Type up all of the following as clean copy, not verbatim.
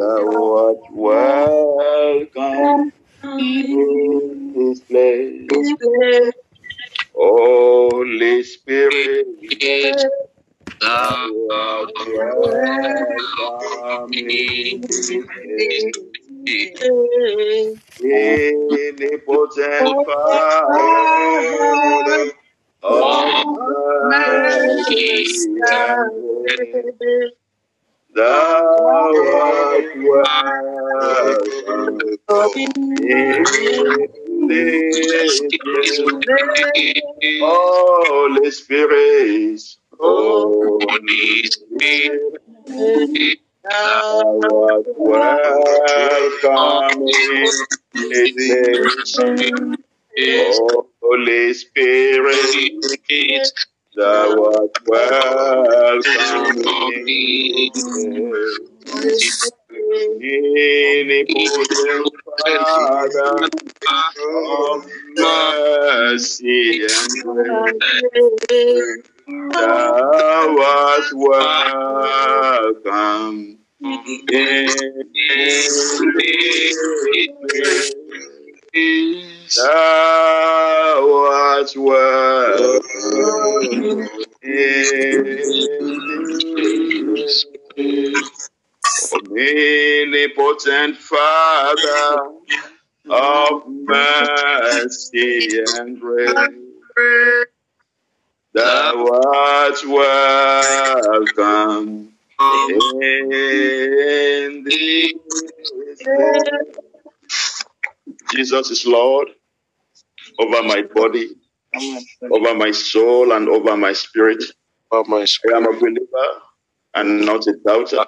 thou art welcome in this place. Holy Spirit, thou art welcome in this place. Omnipotent Father, Almighty God, thou art welcome in this place. Holy Spirit, Holy Spirit, thou art welcome in this place. Holy Spirit, thou art welcome in this place. Father of mercy and grace, thou art welcome in this place. Thou art welcome in this place. Omnipotent Father of mercy and grace, thou art welcome in this place. Jesus is Lord over my body, over my soul, and over my spirit. I am a believer and not a doubter.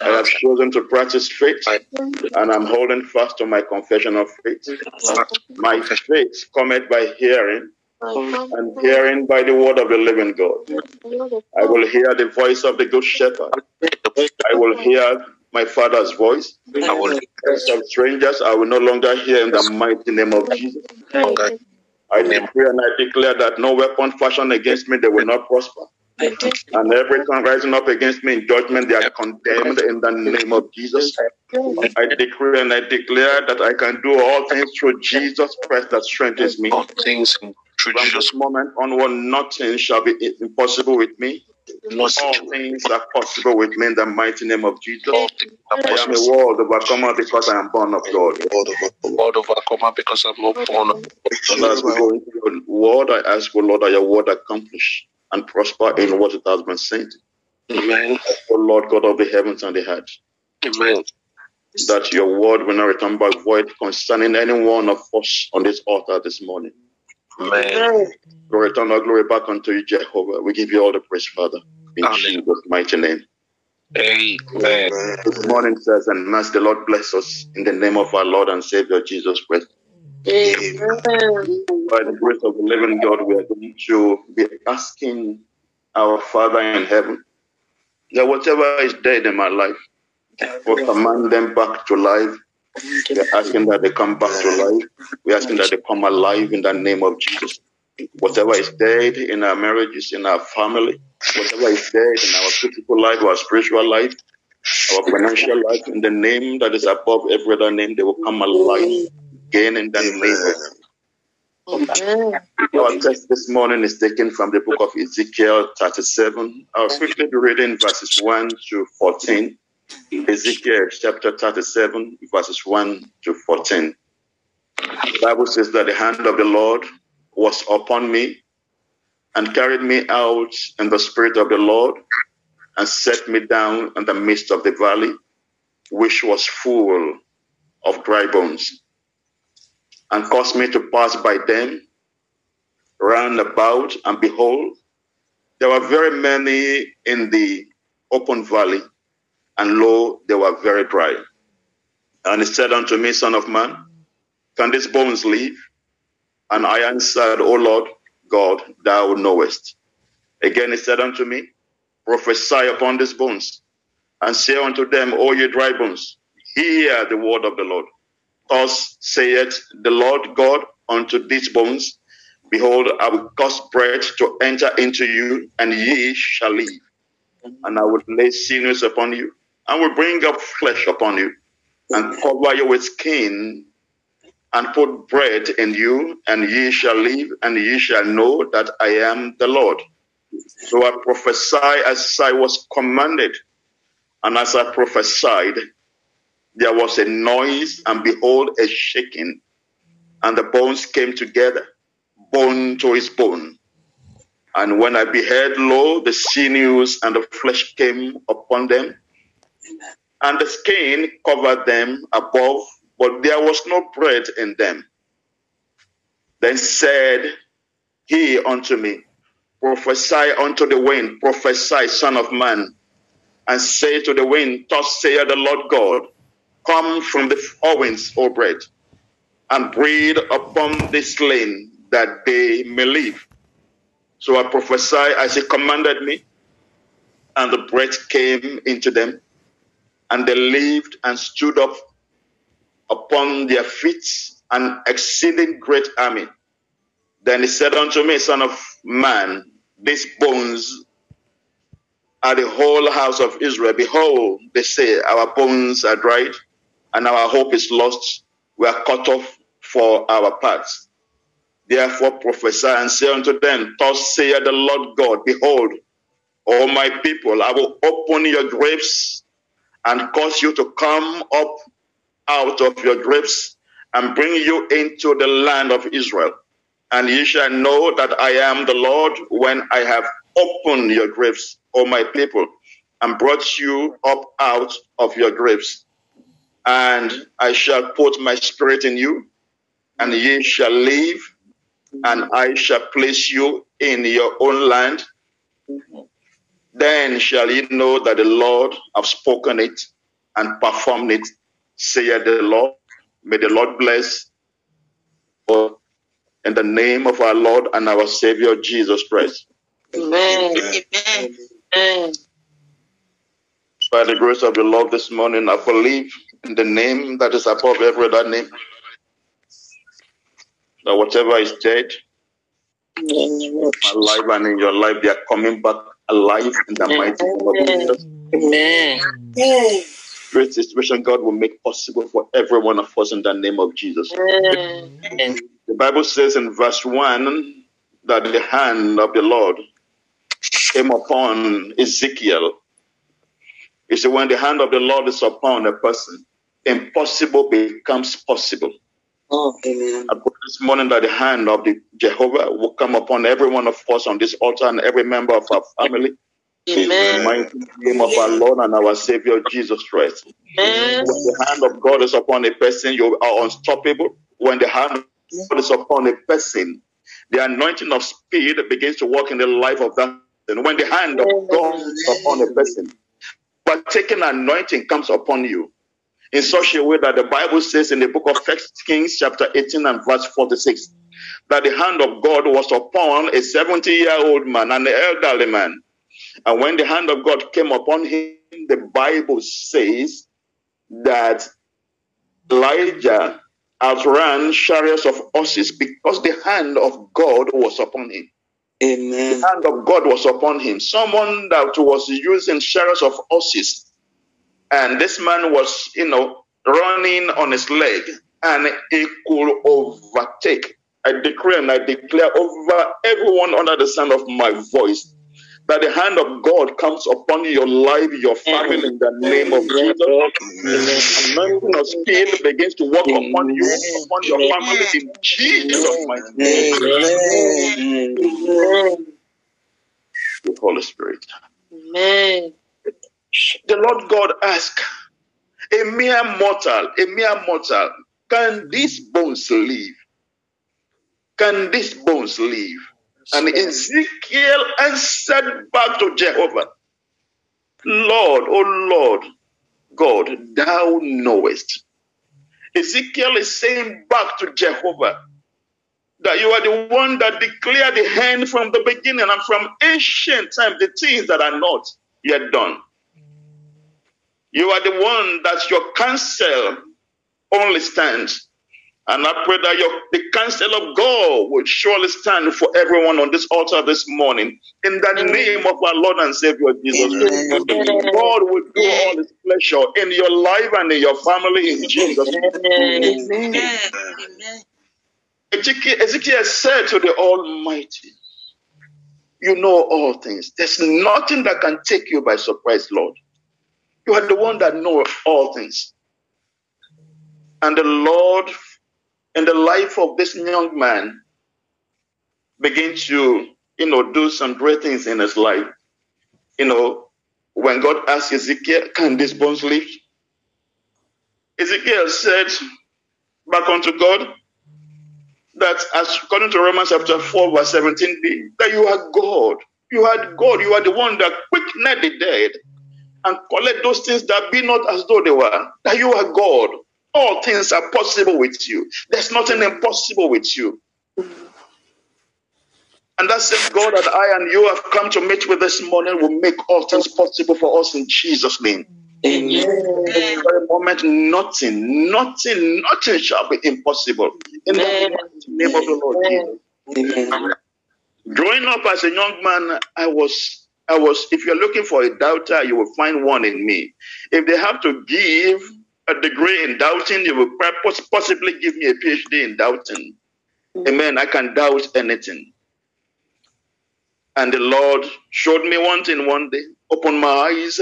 I have chosen to practice faith, and I'm holding fast to my confession of faith. My faith cometh by hearing, and hearing by the word of the living God. I will hear the voice of the good shepherd. I will hear my Father's voice. Some strangers I will no longer hear, in the mighty name of Jesus. Okay. I decree and I declare that no weapon fashioned against me, they will not prosper. And every tongue rising up against me in judgment, they are condemned in the name of Jesus. I decree and I declare that I can do all things through Jesus Christ that strengthens me. All things through Jesus. From this moment onward, nothing shall be impossible with me. All things are possible with me in the mighty name of Jesus. I am a world overcomer because I am born of God. World overcomer because I am not born of God. As we go into your word, I ask, O Lord, that your word accomplish and prosper in what it has been sent. Amen. O Lord God of the heavens and the earth. Amen. That your word will not return by void concerning any one of us on this altar this morning. Amen. Return our glory back unto you, Jehovah. We give you all the praise, Father, in Jesus' mighty name. Amen. Good morning, sirs and mass. The Lord bless us in the name of our Lord and Savior Jesus Christ. Amen. By the grace of the living God, we are going to be asking our Father in heaven that whatever is dead in my life, we command them back to life. We are asking that they come back to life. We are asking that they come alive in the name of Jesus. Whatever is dead in our marriages, in our family, whatever is dead in our physical life, our spiritual life, our financial life, in the name that is above every other name, they will come alive again in the name of Jesus. Our text this morning is taken from the book of Ezekiel 37. I'll quickly be reading verses 1 to 14. Ezekiel chapter 37, verses 1 to 14. The Bible says that the hand of the Lord was upon me and carried me out in the spirit of the Lord and set me down in the midst of the valley, which was full of dry bones, and caused me to pass by them round about, and behold, there were very many in the open valley, and lo, they were very dry. And he said unto me, Son of man, can these bones live? And I answered, O Lord God, thou knowest. Again he said unto me, prophesy upon these bones, and say unto them, O ye dry bones, hear the word of the Lord. Thus saith the Lord God unto these bones, behold, I will cause breath to enter into you, and ye shall live. And I will lay sinews upon you, and will bring up flesh upon you, and cover you with skin, and put bread in you, and ye shall live, and ye shall know that I am the Lord. So I prophesied as I was commanded, and as I prophesied, there was a noise, and behold, a shaking, and the bones came together, bone to his bone. And when I beheld, lo, the sinews and the flesh came upon them, and the skin covered them above, but there was no bread in them. Then said he unto me, prophesy unto the wind, prophesy, son of man, and say to the wind, thus saith the Lord God, come from the four winds, O bread, and breathe upon the slain, that they may live. So I prophesied as he commanded me, and the bread came into them, and they lived and stood up upon their feet, an exceeding great army. Then he said unto me, son of man, these bones are the whole house of Israel. Behold, they say, our bones are dried, and our hope is lost. We are cut off for our parts. Therefore prophesy and say unto them, thus saith the Lord God, behold, O my people, I will open your graves and cause you to come up out of your graves and bring you into the land of Israel. And ye shall know that I am the Lord when I have opened your graves, O my people, and brought you up out of your graves. And I shall put my spirit in you, and ye shall live, and I shall place you in your own land. Then shall ye know that the Lord have spoken it and performed it, saith the Lord. May the Lord bless all in the name of our Lord and our Savior Jesus Christ. Amen. Amen. Amen. By the grace of the Lord this morning, I believe in the name that is above every other name, that whatever is dead in my life and in your life, they are coming back alive in the mighty name of Jesus. Amen. Amen. Great situation God will make possible for every one of us in the name of Jesus. Amen. The Bible says in verse 1 that the hand of the Lord came upon Ezekiel. It said when the hand of the Lord is upon a person, impossible becomes possible. Oh, amen. I pray this morning that the hand of the Jehovah will come upon every one of us on this altar and every member of our family. Amen. In the mighty name of our Lord and our Savior Jesus Christ. Amen. When the hand of God is upon a person, you are unstoppable. When the hand of God is upon a person, the anointing of speed begins to work in the life of that person. When the hand of God is upon a person, partaking anointing comes upon you, in such a way that the Bible says in the book of 1 Kings chapter 18 and verse 46, that the hand of God was upon a 70-year-old man, an elderly man. And when the hand of God came upon him, the Bible says that Elijah outran chariots of horses because the hand of God was upon him. Amen. The hand of God was upon him. Someone that was using chariots of horses, and this man was, running on his leg, and he could overtake. I decree and I declare over everyone under the sound of my voice that the hand of God comes upon your life, your family, in the name of Jesus. The anointing of speed begins to work upon you, upon your family, in Jesus' mighty name. The Holy Spirit. Amen. The Lord God asked, a mere mortal, can these bones live? Can these bones live? And Ezekiel answered back to Jehovah, Lord, O Lord God, thou knowest. Ezekiel is saying back to Jehovah that you are the one that declared the hand from the beginning, and from ancient times the things that are not yet done. You are the one that your counsel only stands. And I pray that the counsel of God will surely stand for everyone on this altar this morning. In the name of our Lord and Savior Jesus Christ. God will do all His pleasure in your life and in your family in Jesus' name. Amen. Ezekiel said to the Almighty, "You know all things. There's nothing that can take you by surprise, Lord. You are the one that knows all things." And the Lord, in the life of this young man, began to, do some great things in his life. When God asked Ezekiel, "Can these bones live?" Ezekiel said back unto God that, as according to Romans chapter 4, verse 17b, that you are God. You are God. You are the one that quickened the dead and collect those things that be not as though they were. That you are God. All things are possible with you. There's nothing impossible with you. And that same God that I and you have come to meet with this morning will make all things possible for us in Jesus' name. Amen. At the moment, nothing shall be impossible. In the name of the Lord Jesus. Amen. Growing up as a young man, I was. If you're looking for a doubter, you will find one in me. If they have to give a degree in doubting, you will possibly give me a PhD in doubting. Amen. I can doubt anything. And the Lord showed me one thing one day, opened my eyes.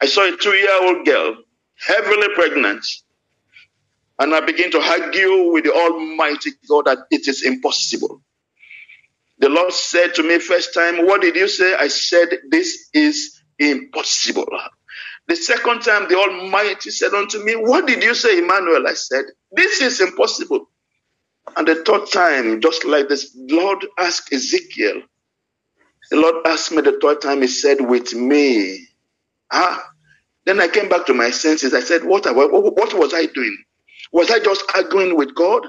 I saw a 2-year-old girl, heavily pregnant. And I began to argue with the Almighty God that it is impossible. The Lord said to me first time, "What did you say?" I said, "This is impossible." The second time, the Almighty said unto me, "What did you say, Emmanuel?" I said, "This is impossible." And the third time, just like this, Lord asked Ezekiel. The Lord asked me the third time, He said, "With me." Then I came back to my senses. I said, what was I doing? Was I just arguing with God?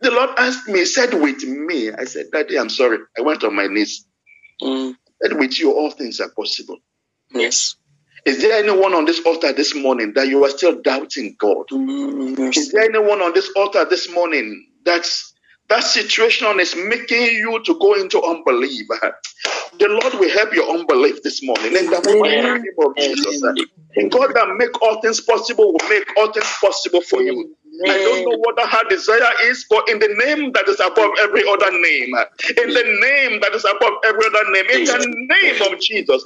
The Lord asked me, said, "With me." I said, "Daddy, I'm sorry." I went on my knees. Said, "With you, all things are possible." Yes. Is there anyone on this altar this morning that you are still doubting God? Yes. Is there anyone on this altar this morning that situation is making you to go into unbelief? The Lord will help your unbelief this morning. In the name of Jesus. And God that make all things possible will make all things possible for you. I don't know what her desire is, but in the name that is above every other name, in the name that is above every other name, in the name of Jesus,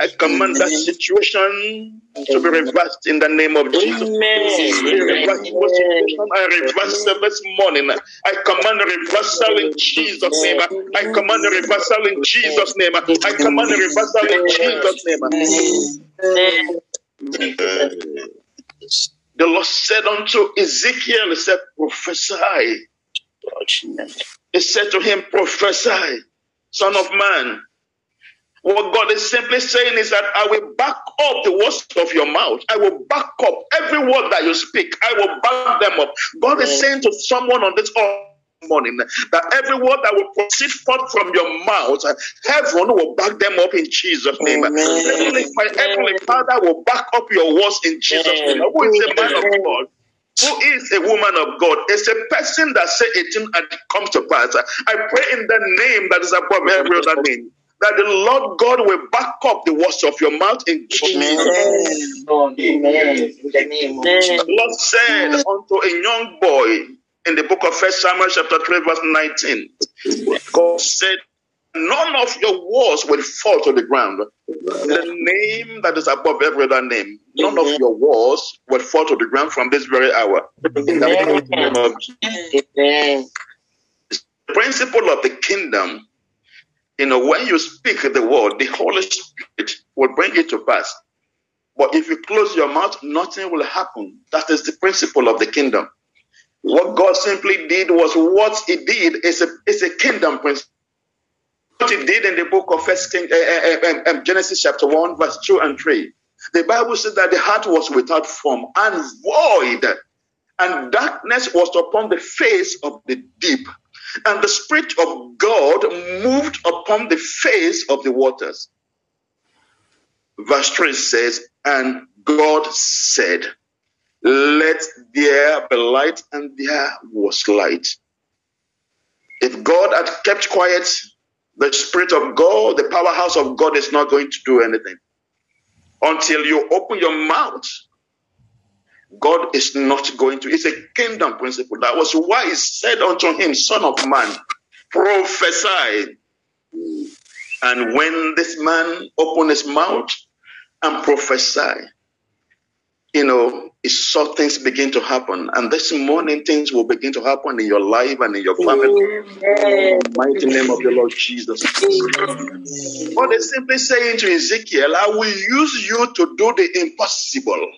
I command that situation to be reversed in the name of Jesus. I reverse it this morning. I command a reversal in Jesus' name. I command a reversal in Jesus' name. I command a reversal in Jesus' name. The Lord said unto Ezekiel, He said, "Prophesy." He said to him, "Prophesy, son of man." What God is simply saying is that I will back up the words of your mouth. I will back up every word that you speak. I will back them up. God is saying to someone on this morning that every word that will proceed forth from your mouth, heaven will back them up in Jesus' name. Heavenly Father will back up your words in Jesus' name. Who is a man of God? Who is a woman of God? It's a person that says a thing and it comes to pass. I pray in the name that is above every other name, that the Lord God will back up the words of your mouth in Jesus' name. The Lord said unto a young boy in the book of 1 Samuel chapter 3 verse 19, God said, "None of your words will fall to the ground." The name that is above every other name, none of your words will fall to the ground from this very hour. The principle of the kingdom, when you speak the word, the Holy Spirit will bring it to pass. But if you close your mouth, nothing will happen. That is the principle of the kingdom. What God simply did was what He did is a kingdom principle. What He did in the book of Genesis chapter 1, verse 2 and 3. The Bible says that the heart was without form and void, and darkness was upon the face of the deep. And the Spirit of God moved upon the face of the waters. Verse 3 says, and God said, Let there be light, and there was light. If God had kept quiet, the Spirit of God, the powerhouse of God is not going to do anything. Until you open your mouth, God is not going to. It's a kingdom principle. That was why he said unto him, Son of man, prophesy. And when this man opened his mouth and prophesied, you know, he saw things begin to happen. And this morning, things will begin to happen in your life and in your family. Amen. In the mighty name of the Lord Jesus. God is simply saying to Ezekiel, I will use you to do the impossible.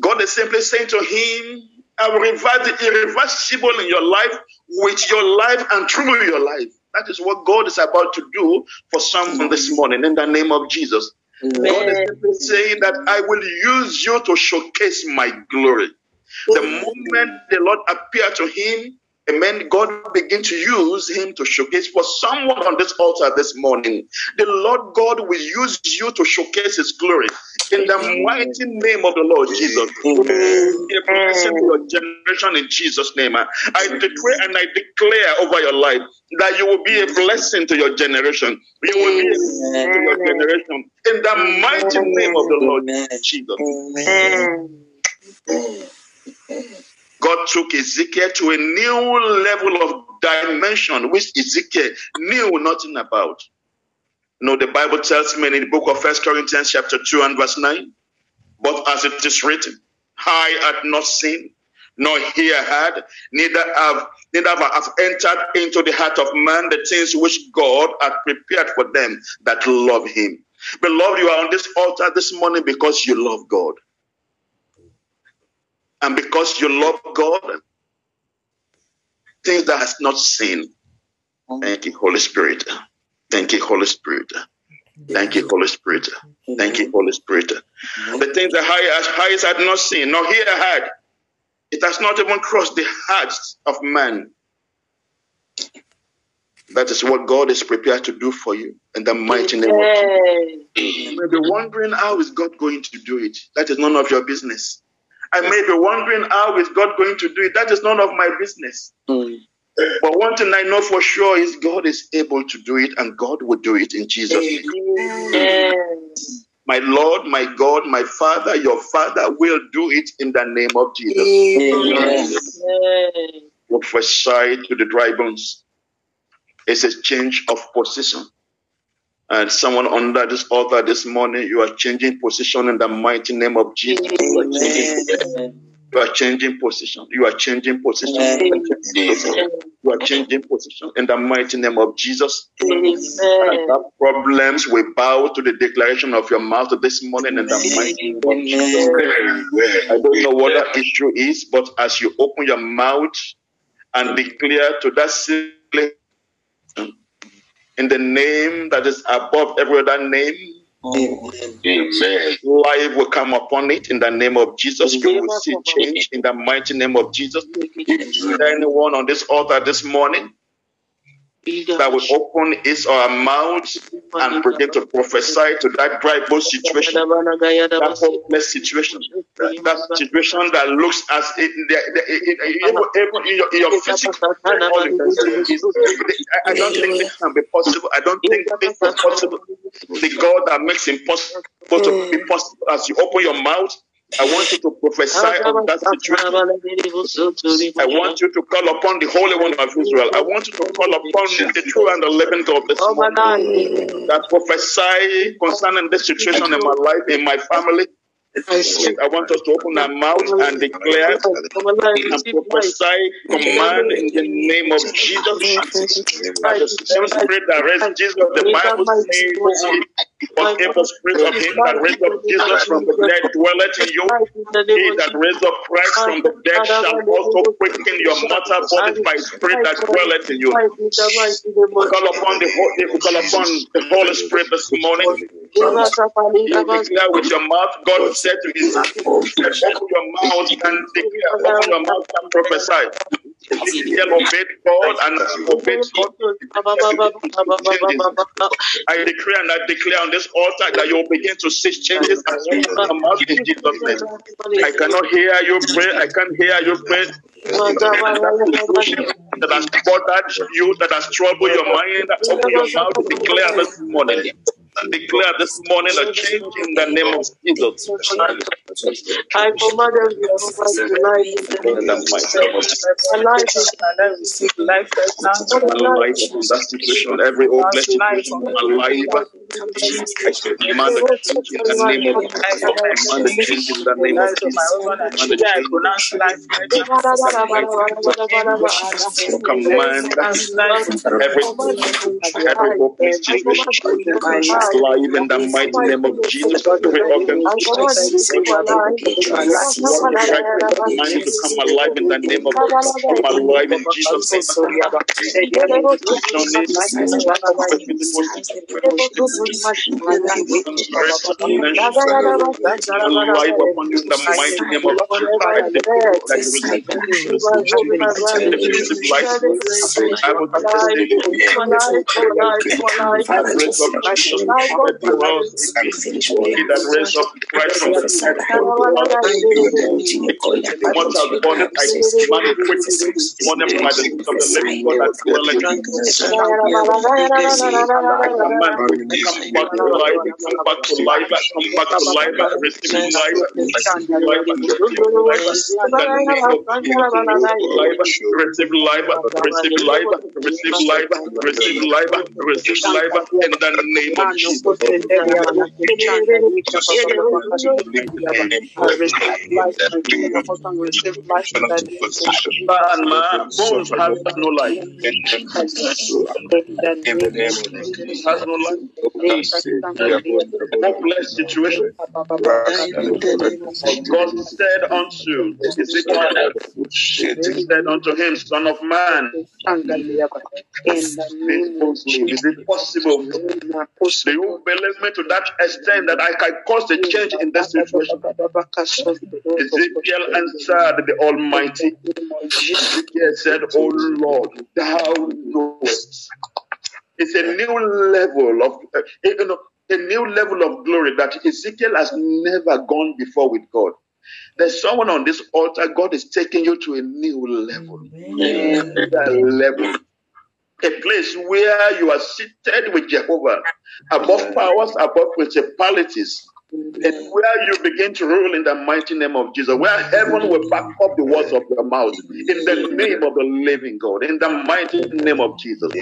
God is simply saying to him, I will revive the irreversible in your life, with your life and through your life. That is what God is about to do for someone this morning in the name of Jesus. Amen. God is simply saying that I will use you to showcase my glory. The moment the Lord appeared to him, amen, God began to use him to showcase. For someone on this altar this morning, the Lord God will use you to showcase his glory in the mighty name of the Lord Jesus. Be a blessing to your generation in Jesus' name. I decree and I declare over your life that you will be a blessing to your generation. You will be a blessing to your generation in the mighty name of the Lord Jesus. God took Ezekiel to a new level of dimension, which Ezekiel knew nothing about. You know, the Bible tells me in the book of 1 Corinthians chapter 2 and verse 9, but as it is written, I had not seen, nor ear heard, neither have entered into the heart of man the things which God had prepared for them that love him. Beloved, you are on this altar this morning because you love God. And because you love God, things that has not seen. Thank you, Holy Spirit. Thank you, Holy Spirit. Thank you, Holy Spirit. Thank you, Holy Spirit. The things that eyes had not seen, nor ear heard, it has not even crossed the hearts of man. That is what God is prepared to do for you in the mighty name of Jesus. You may be wondering, how is God going to do it? That is none of your business. I may be wondering, how is God going to do it? That is none of my business. But one thing I know for sure is God is able to do it, and God will do it in Jesus' name. My Lord, my God, my Father, your Father will do it in the name of Jesus. Prophesy to the dry bones. It's a change of position. And someone under this altar this morning, you are changing position in the mighty name of Jesus. You are changing position. You are changing position. You are changing position in the mighty name of Jesus. And that problems will bow to the declaration of your mouth this morning in the mighty name of Jesus. I don't know what that issue is, but as you open your mouth and declare to that situation, in the name that is above every other name, amen, life will come upon it in the name of Jesus. You will see change in the mighty name of Jesus. Is there anyone on this altar this morning that will open his or her mouth and begin to prophesy to that dry bone situation, that hopeless situation, that situation that looks as in your physical? I don't think this can be possible. I don't think this is possible. The God that makes impossible to be possible, as you open your mouth, I want you to prophesy on that situation. I want you to call upon the Holy One of Israel. I want you to call upon the true and the living God this morning. That prophesy concerning this situation in my life, in my family. I want us to open our mouth and declare and prophesy, command in the name of Jesus. The same spirit that raised Jesus, the Bible says, but every spirit of him that raised up Jesus from the dead dwelleth in you. He that raised up Christ from the dead shall also quicken your mortal body by spirit that dwelleth in you. Call upon the Holy Spirit this morning. You declare with your mouth. God said to his open your mouth and prophesy. I decree and I declare on this altar that you will begin to see changes as you come out in Jesus' name. I cannot hear you pray. I can't hear you pray. That has bothered you, that has troubled your mind, open your mouth to declare this morning. Declare this morning a change in the name of Jesus. I command every life in the life every old blessing alive. I command a change in the name of Jesus. Command a change in the name of Jesus. Command every old blessing live in the mighty name of Jesus. Every organ to come alive in the name of Jesus. Come alive in Jesus' name. I got the house and finish all that raised up right from the side. What I've done, I command it quickly. One of my the living God that's dwelling in come back to life. Situation. God said unto him, Son of man, is it possible? Do you believe me to that extent that I can cause a change in this situation? Ezekiel answered the Almighty. Ezekiel said, O Lord, thou knowest. It's a new level of glory that Ezekiel has never gone before with God. There's someone on this altar, God is taking you to a new level. A place where you are seated with Jehovah, above powers, above principalities, and where you begin to rule in the mighty name of Jesus, where heaven will back up the words of your mouth, in the name of the living God, in the mighty name of Jesus.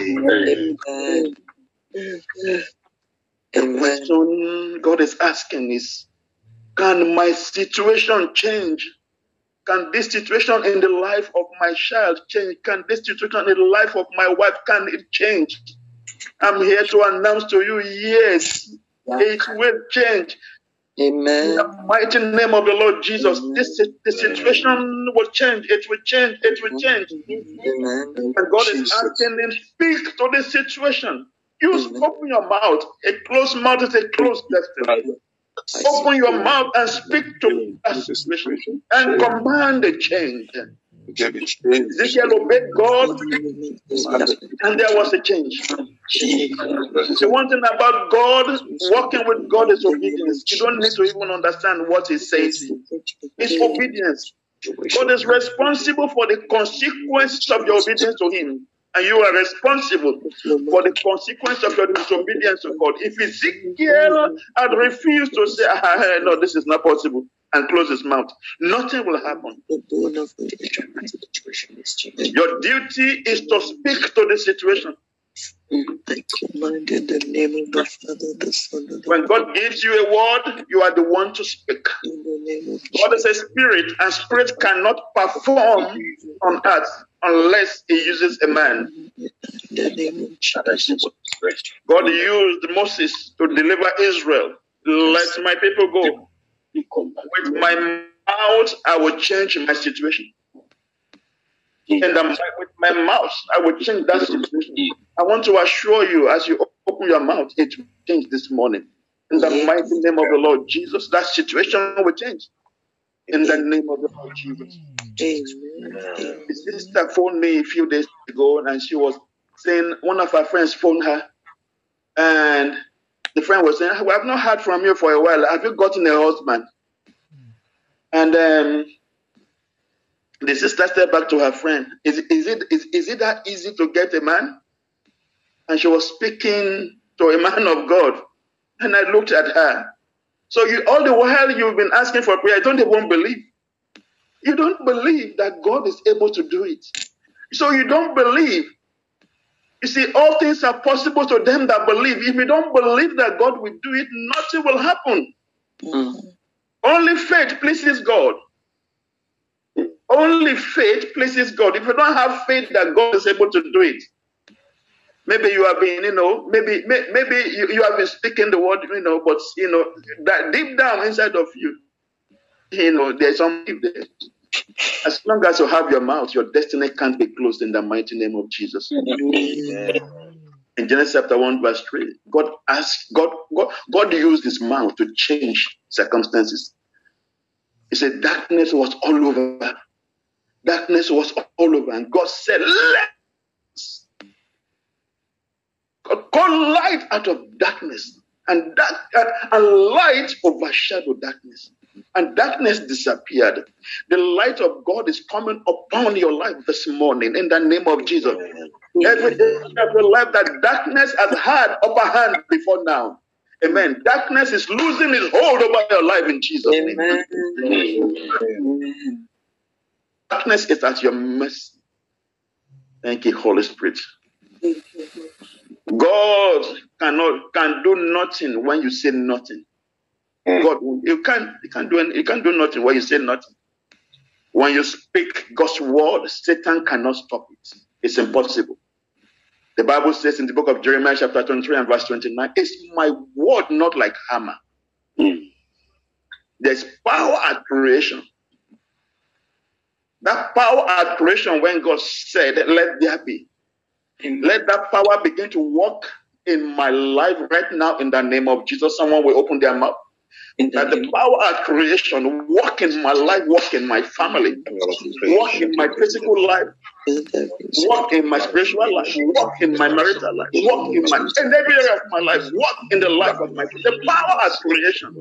The question God is asking is, can my situation change? Can this situation in the life of my child change? Can this situation in the life of my wife, can it change? I'm here to announce to you, yes, it will change. Amen. In the mighty name of the Lord Jesus, this situation will change. It will change. It will change. Amen. And God is asking him, speak to this situation. Open your mouth. A closed mouth is a closed destiny. Open your mouth and speak to us and command a change. Ezekiel obeyed God and there was a change. The one thing about God, walking with God is obedience. You don't need to even understand what he says. It's obedience. God is responsible for the consequence of your obedience to him. And you are responsible for the consequence of your disobedience to God. If Ezekiel had refused to say, no, this is not possible, and close his mouth, nothing will happen. Your duty is to speak to the situation. When God gives you a word, you are the one to speak. God is a spirit, and spirit cannot perform on earth unless he uses a man. God used Moses to deliver Israel. Let my people go. With my mouth, I will change my situation. With my mouth, I will change that situation. I want to assure you, as you open your mouth, it will change this morning. In the mighty name of the Lord Jesus, that situation will change. In the name of the Lord Jesus. Amen. His sister phoned me a few days ago, and she was saying one of her friends phoned her, and the friend was saying, "I've not heard from you for a while. Have you gotten a husband?" And the sister stepped back to her friend. Is it that easy to get a man? And she was speaking to a man of God. And I looked at her. So you, all the while you've been asking for prayer, you don't even believe. You don't believe that God is able to do it. So you don't believe. You see, all things are possible to them that believe. If you don't believe that God will do it, nothing will happen. Mm-hmm. Only faith pleases God. Only faith pleases God. If you don't have faith that God is able to do it, maybe you have been, maybe you have been speaking the word, but, that deep down inside of you, there's something there. As long as you have your mouth, your destiny can't be closed in the mighty name of Jesus. Amen. In Genesis chapter 1, verse 3, God used his mouth to change circumstances. He said, darkness was all over. Darkness was all over. And God said, God called light out of darkness. And light overshadowed darkness. And darkness disappeared. The light of God is coming upon your life this morning in the name of Jesus. Every day of your life that darkness has had upper hand before now. Amen. Darkness is losing its hold over your life in Jesus' name. Amen. Darkness is at your mercy. Thank you, Holy Spirit. God can do nothing when you say nothing. God, you can't do nothing when you say nothing. When you speak God's word, Satan cannot stop it. It's impossible. The Bible says in the book of Jeremiah, chapter 23 and verse 29, "Is my word not like hammer?" Mm. There's power at creation. That power at creation, when God said, "Let there be," let that power begin to work in my life right now in the name of Jesus. Someone will open their mouth. That the power at creation work in my life, work in my family, work in my physical life, work in my spiritual life, work in my marital life, work in every area of my life, work in the life of my life. The power at creation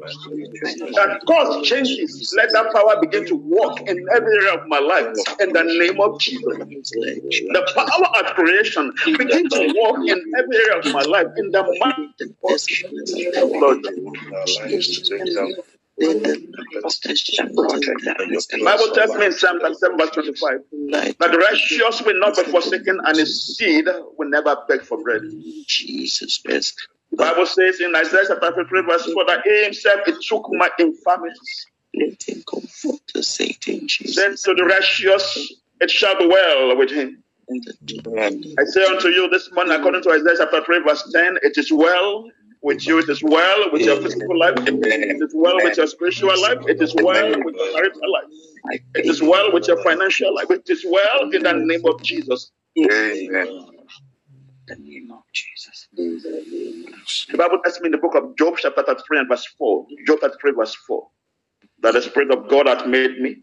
that cause changes, let that power begin to work in every area of my life in the name of Jesus. The power at creation begin to work in every area of my life in the Lord. The Bible tells me in Psalm 7 verse 25 that the righteous will not be forsaken and his seed will never beg for bread. Jesus best. The Bible says in Isaiah chapter 53 verse 4 that he himself took my infirmities. Let him comfort the Satan, Jesus. Then to the righteous it shall be well with him. I say unto you this morning, according to Isaiah chapter 3 verse 10, it is well with you, it is well with your physical life, it is well with your spiritual life, it is well with your marital life, it is well with your financial life, it is well in the name of Jesus. Amen. The name of Jesus. The Bible tells me in the book of Job chapter 3 and verse 4, Job chapter 3 verse 4, that the Spirit of God hath made me,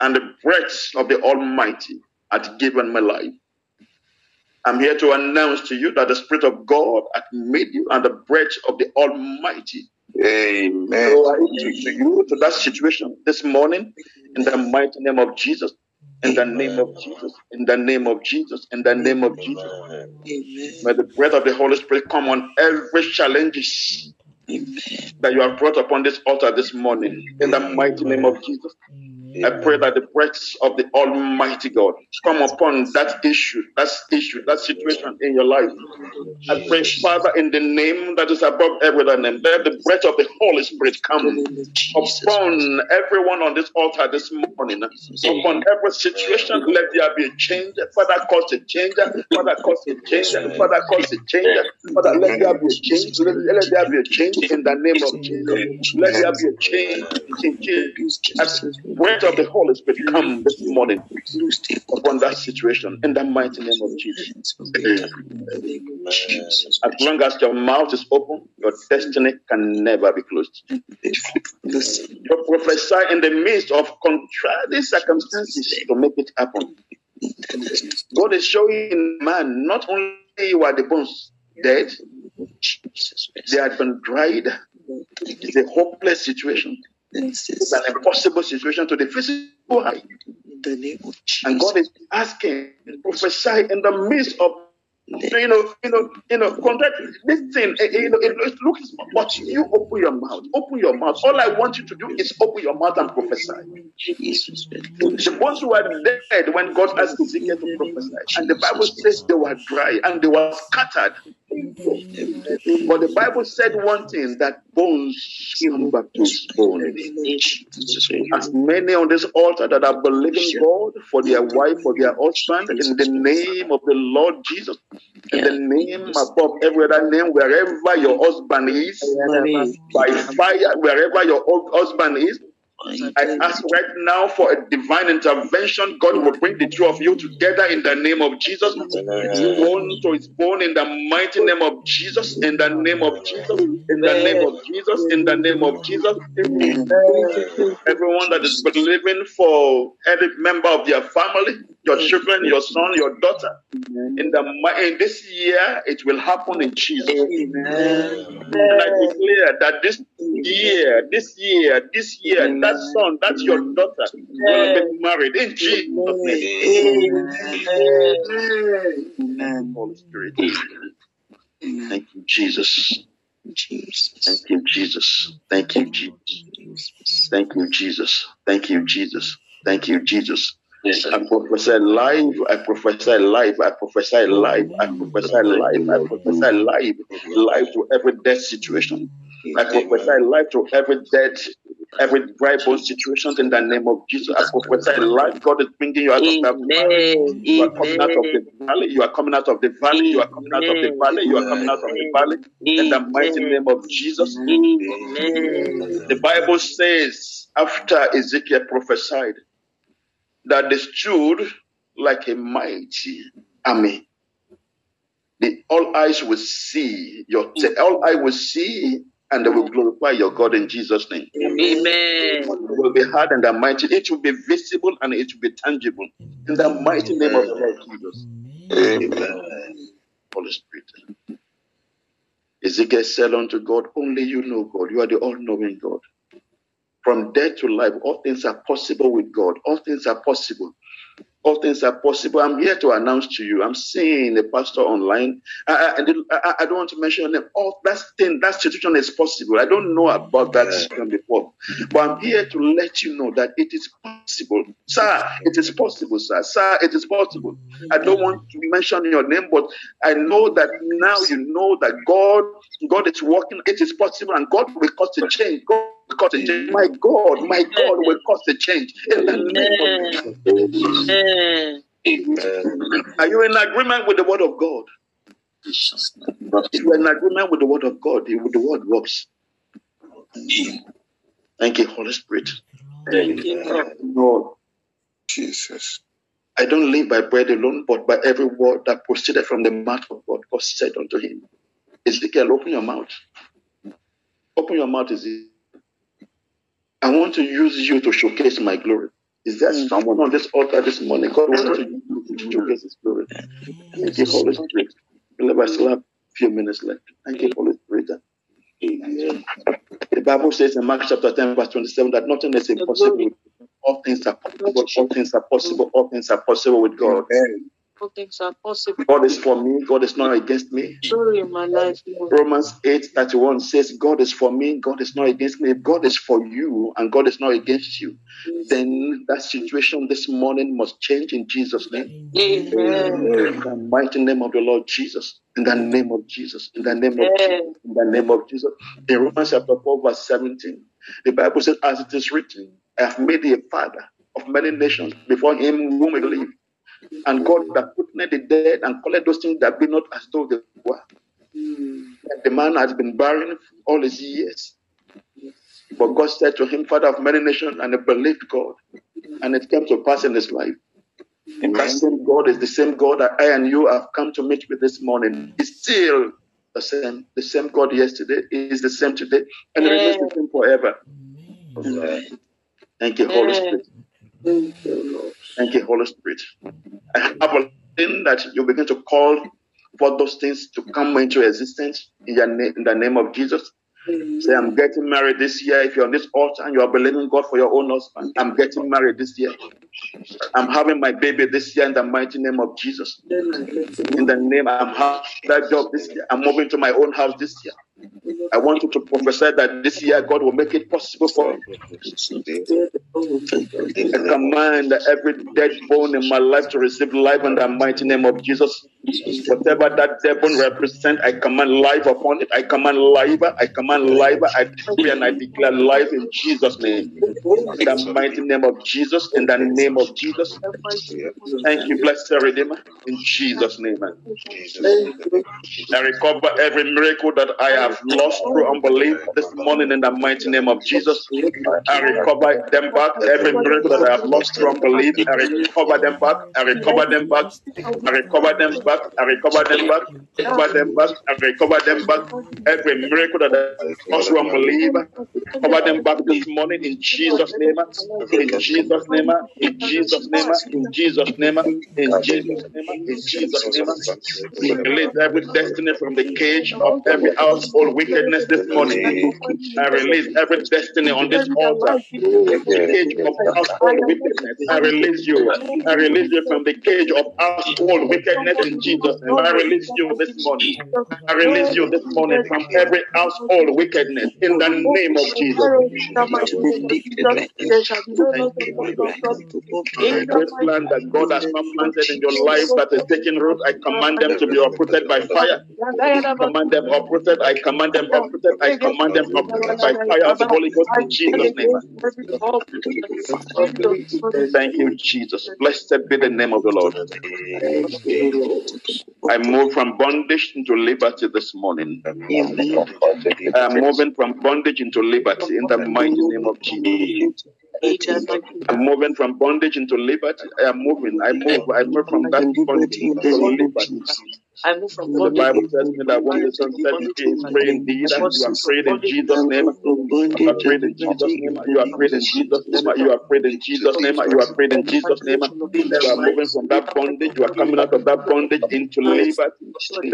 and the breath of the Almighty hath given me life. I'm here to announce to you that the Spirit of God hath made you and the breath of the Almighty. Amen. So I introduce you to that situation this morning in the mighty name of Jesus. In the name of Jesus. In the name of Jesus. In the name of Jesus. Amen. May the breath of the Holy Spirit come on every challenge that you have brought upon this altar this morning. In the mighty name of Jesus. I pray that the breath of the Almighty God come upon that issue, that situation in your life. I pray, Father, in the name that is above every other name, let the breath of the Holy Spirit come upon everyone on this altar this morning. Upon every situation, let there be a change. Father, cause a change. Father, cause a change. Father, cause a change. Father, let there be a change. Let there be a change in the name of Jesus. Let there be a change. I pray of the Holy Spirit come this morning upon that situation in the mighty name of Jesus. As long as your mouth is open, your destiny can never be closed. You prophesy in the midst of contrary circumstances to make it happen. God is showing man not only were the bones dead, they had been dried. It's a hopeless situation. It's an impossible situation to the physical eye. And God is asking, prophesy in the midst of contract. This thing, it looks. But you open your mouth. Open your mouth. All I want you to do is open your mouth and prophesy. The ones who were dead when God asked Ezekiel to prophesy, and the Bible says they were dry and they were scattered. But the Bible said one thing, that bones come back to bones. As many on this altar that are believing God for their wife, for their husband, in the name of the Lord Jesus, in the name above every other name, wherever your husband is, by fire, wherever your husband is, I ask right now for a divine intervention. God will bring the two of you together in the name of Jesus. Bone to his bone in the mighty name of Jesus. In the name of Jesus. In the name of Jesus. In the name of Jesus. Everyone that is believing for every member of their family, your children, your son, your daughter, in this year, it will happen in Jesus. And I declare that this year, that son, that's your daughter, will be married in Jesus' name. Amen. Holy Spirit. Thank you, Jesus. Thank you, Jesus. Thank you, Jesus. Thank you, Jesus. Thank you, Jesus. Thank you, Jesus. I prophesy life, I prophesy life, I prophesy life, I prophesy life, I prophesy life, life to every death situation. I prophesy life to every death, every dry bone situation in the name of Jesus. I prophesy life. God is bringing you out of that valley. You are coming out of the valley. You are coming out of the valley. You are coming out of the valley. You are coming out of the valley. In the mighty name of Jesus. The Bible says, after Ezekiel prophesied, that they stood like a mighty army. All eyes will see, and they will glorify your God in Jesus' name. Amen. It will be heard and the mighty. It will be visible and it will be tangible in the mighty name of the Lord Jesus. Amen. Holy Spirit. Ezekiel said unto God, "Only you know, God. You are the all-knowing God. From death to life, all things are possible with God. All things are possible. All things are possible." I'm here to announce to you. I'm seeing a pastor online. I don't want to mention them. All that thing, that situation is possible. I don't know about that situation before, but I'm here to let you know that it is possible, sir. It is possible, sir. Sir, it is possible. I don't want to mention your name, but I know that now you know that God is working. It is possible, and God will cause a change. God cause a change. My God will cause a change in the name of Jesus. Amen. Are you in agreement with the word of God? If you are in agreement with the word of God, the word works. Thank you, Holy Spirit. Thank you, Lord. Jesus. I don't live by bread alone, but by every word that proceeded from the mouth of God. God said unto him, Ezekiel, open your mouth. Open your mouth, Ezekiel. I want to use you to showcase my glory. Is there someone on this altar this morning? God wants to use you to showcase his glory. Thank you, Holy Spirit. I still have a few minutes left. Thank you, Holy Spirit. The Bible says in Mark chapter 10, verse 27, that nothing is impossible. All things are possible. All things are possible. All things are possible with God. All things are possible. God is for me. God is not against me. In my life, Romans 8:31 says, God is for me. God is not against me. If God is for you and God is not against you, then that situation this morning must change in Jesus' name. Amen. In the mighty name of the Lord Jesus. In the name of Jesus. In the name of Jesus. In the name of Jesus. In Romans chapter 4, verse 17, the Bible says, as it is written, I have made thee a father of many nations before him whom we believe. And God that put near the dead and collect those things that be not as though they were. And the man has been barren all his years. But God said to him, Father of many nations, and he believed God. and it came to pass in his life. Amen. That same God is the same God that I and you have come to meet with this morning. He's still the same God yesterday, is the same today, and yeah. Remains the same forever. Amen. Thank you, Holy Spirit. Thank you, Lord. Thank you, Holy Spirit. I have a thing that you begin to call for those things to come into existence in the name of Jesus. Mm-hmm. Say, I'm getting married this year. If you're on this altar and you are believing God for your own husband, I'm getting married this year. I'm having my baby this year in the mighty name of Jesus. In the name, I'm having that job this year. I'm moving to my own house this year. I want you to prophesy that this year God will make it possible for me. I command every dead bone in my life to receive life in the mighty name of Jesus. Whatever that dead bone represents, I command life upon it. I command life. I command life. I decree and I declare life in Jesus' name. In the mighty name of Jesus. In the name of Jesus. Thank you, blessed Redeemer. In Jesus' name. I recover every miracle that I have lost through unbelief this morning in the mighty name of Jesus. I recover them back. Every miracle that I have lost through unbelief, I recover them back. I recover them back. I recover them back. I recover them back. I recover them back. I recover them back. Every miracle that I have lost through unbelief, recover them back this morning in Jesus' name. In Jesus' name. In Jesus' name. In Jesus' name. In Jesus' name. In Jesus' name. We release every destiny from the cage of every household wickedness this morning. I release every destiny on this altar. The cage of household wickedness. I release you. I release you from the cage of household wickedness in Jesus' name. I release you this morning. I release you this morning from every household wickedness in the name of Jesus. This plan that God has not planted in your life that is taking root, I command them to be uprooted by fire. I command them uprooted. I command them up, I command them up by fire of the Holy Ghost in Jesus' name. Thank you, Jesus. Blessed be the name of the Lord. I move from bondage into liberty this morning. I'm moving from bondage into liberty in the mighty name of Jesus. I'm moving from bondage into liberty. I move from that bondage into liberty. I move from bondage. The Bible tells me that when the Son said he is praying indeed, and you are praying in Jesus' name. You are praying in Jesus' name. You are praying in Jesus' name. You are praying in Jesus' name. You are praying in Jesus' name. You are moving from that bondage. You are coming out of that bondage into liberty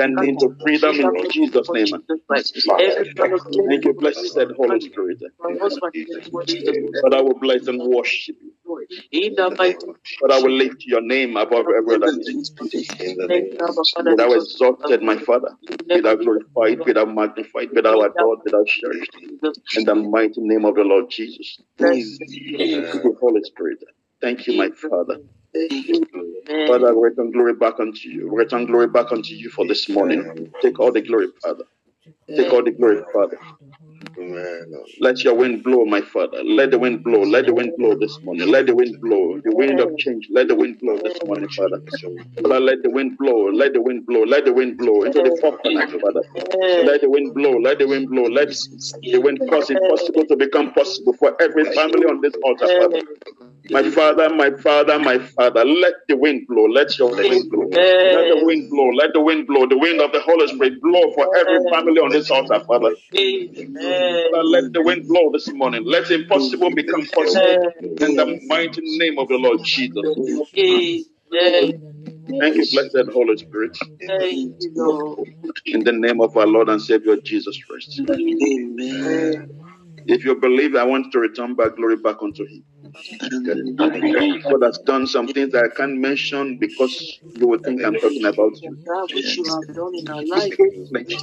and into freedom in Jesus' name. Thank you, blessed Holy Spirit. But I will bless and worship you. But I will lift your name above every other name. That was exalted, my Father. Be thou glorified, be thou magnified, be thou adored, be thou cherished. In the mighty name of the Lord Jesus. Thank you, Holy Spirit. Thank you, my Father. Father, return glory back unto you. Return glory back unto you for this morning. Take all the glory, Father. Take all the glory, Father. Let your wind blow, my Father. Let the wind blow. Let the wind blow this morning. Let the wind blow. The wind of change. Let the wind blow this morning, Father. Father, let the wind blow. Let the wind blow. Let the wind blow into the forefront, Father. Let the wind blow. Let the wind blow. Let the wind cause impossible to become possible for every family on this altar, Father. My Father, my Father, my Father, let the wind blow. Let your wind blow. Let the wind blow. Let the wind blow. The wind of the Holy Spirit blow for every family on this altar, Father. Father, let the wind blow this morning. Let the impossible become possible in the mighty name of the Lord Jesus. Thank you, blessed Holy Spirit. In the name of our Lord and Savior Jesus Christ. Amen. If you believe, I want to return back glory back unto Him. God has done some things that I can't mention because you would think I'm talking about you.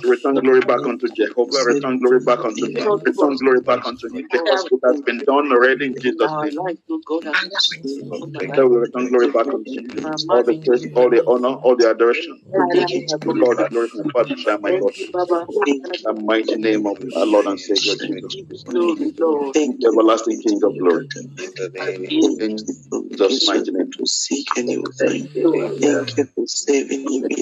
Return glory back unto Jehovah. Return glory back unto Him. Return glory back unto Him because it has been done already in Jesus' name. So we return glory back unto Him. All the praise, all the honor, all the adoration. God, the glory from Father, my God. In the mighty name of our Lord and Savior Jesus. The everlasting King of glory. Just my name to seek and you thank you for saving me.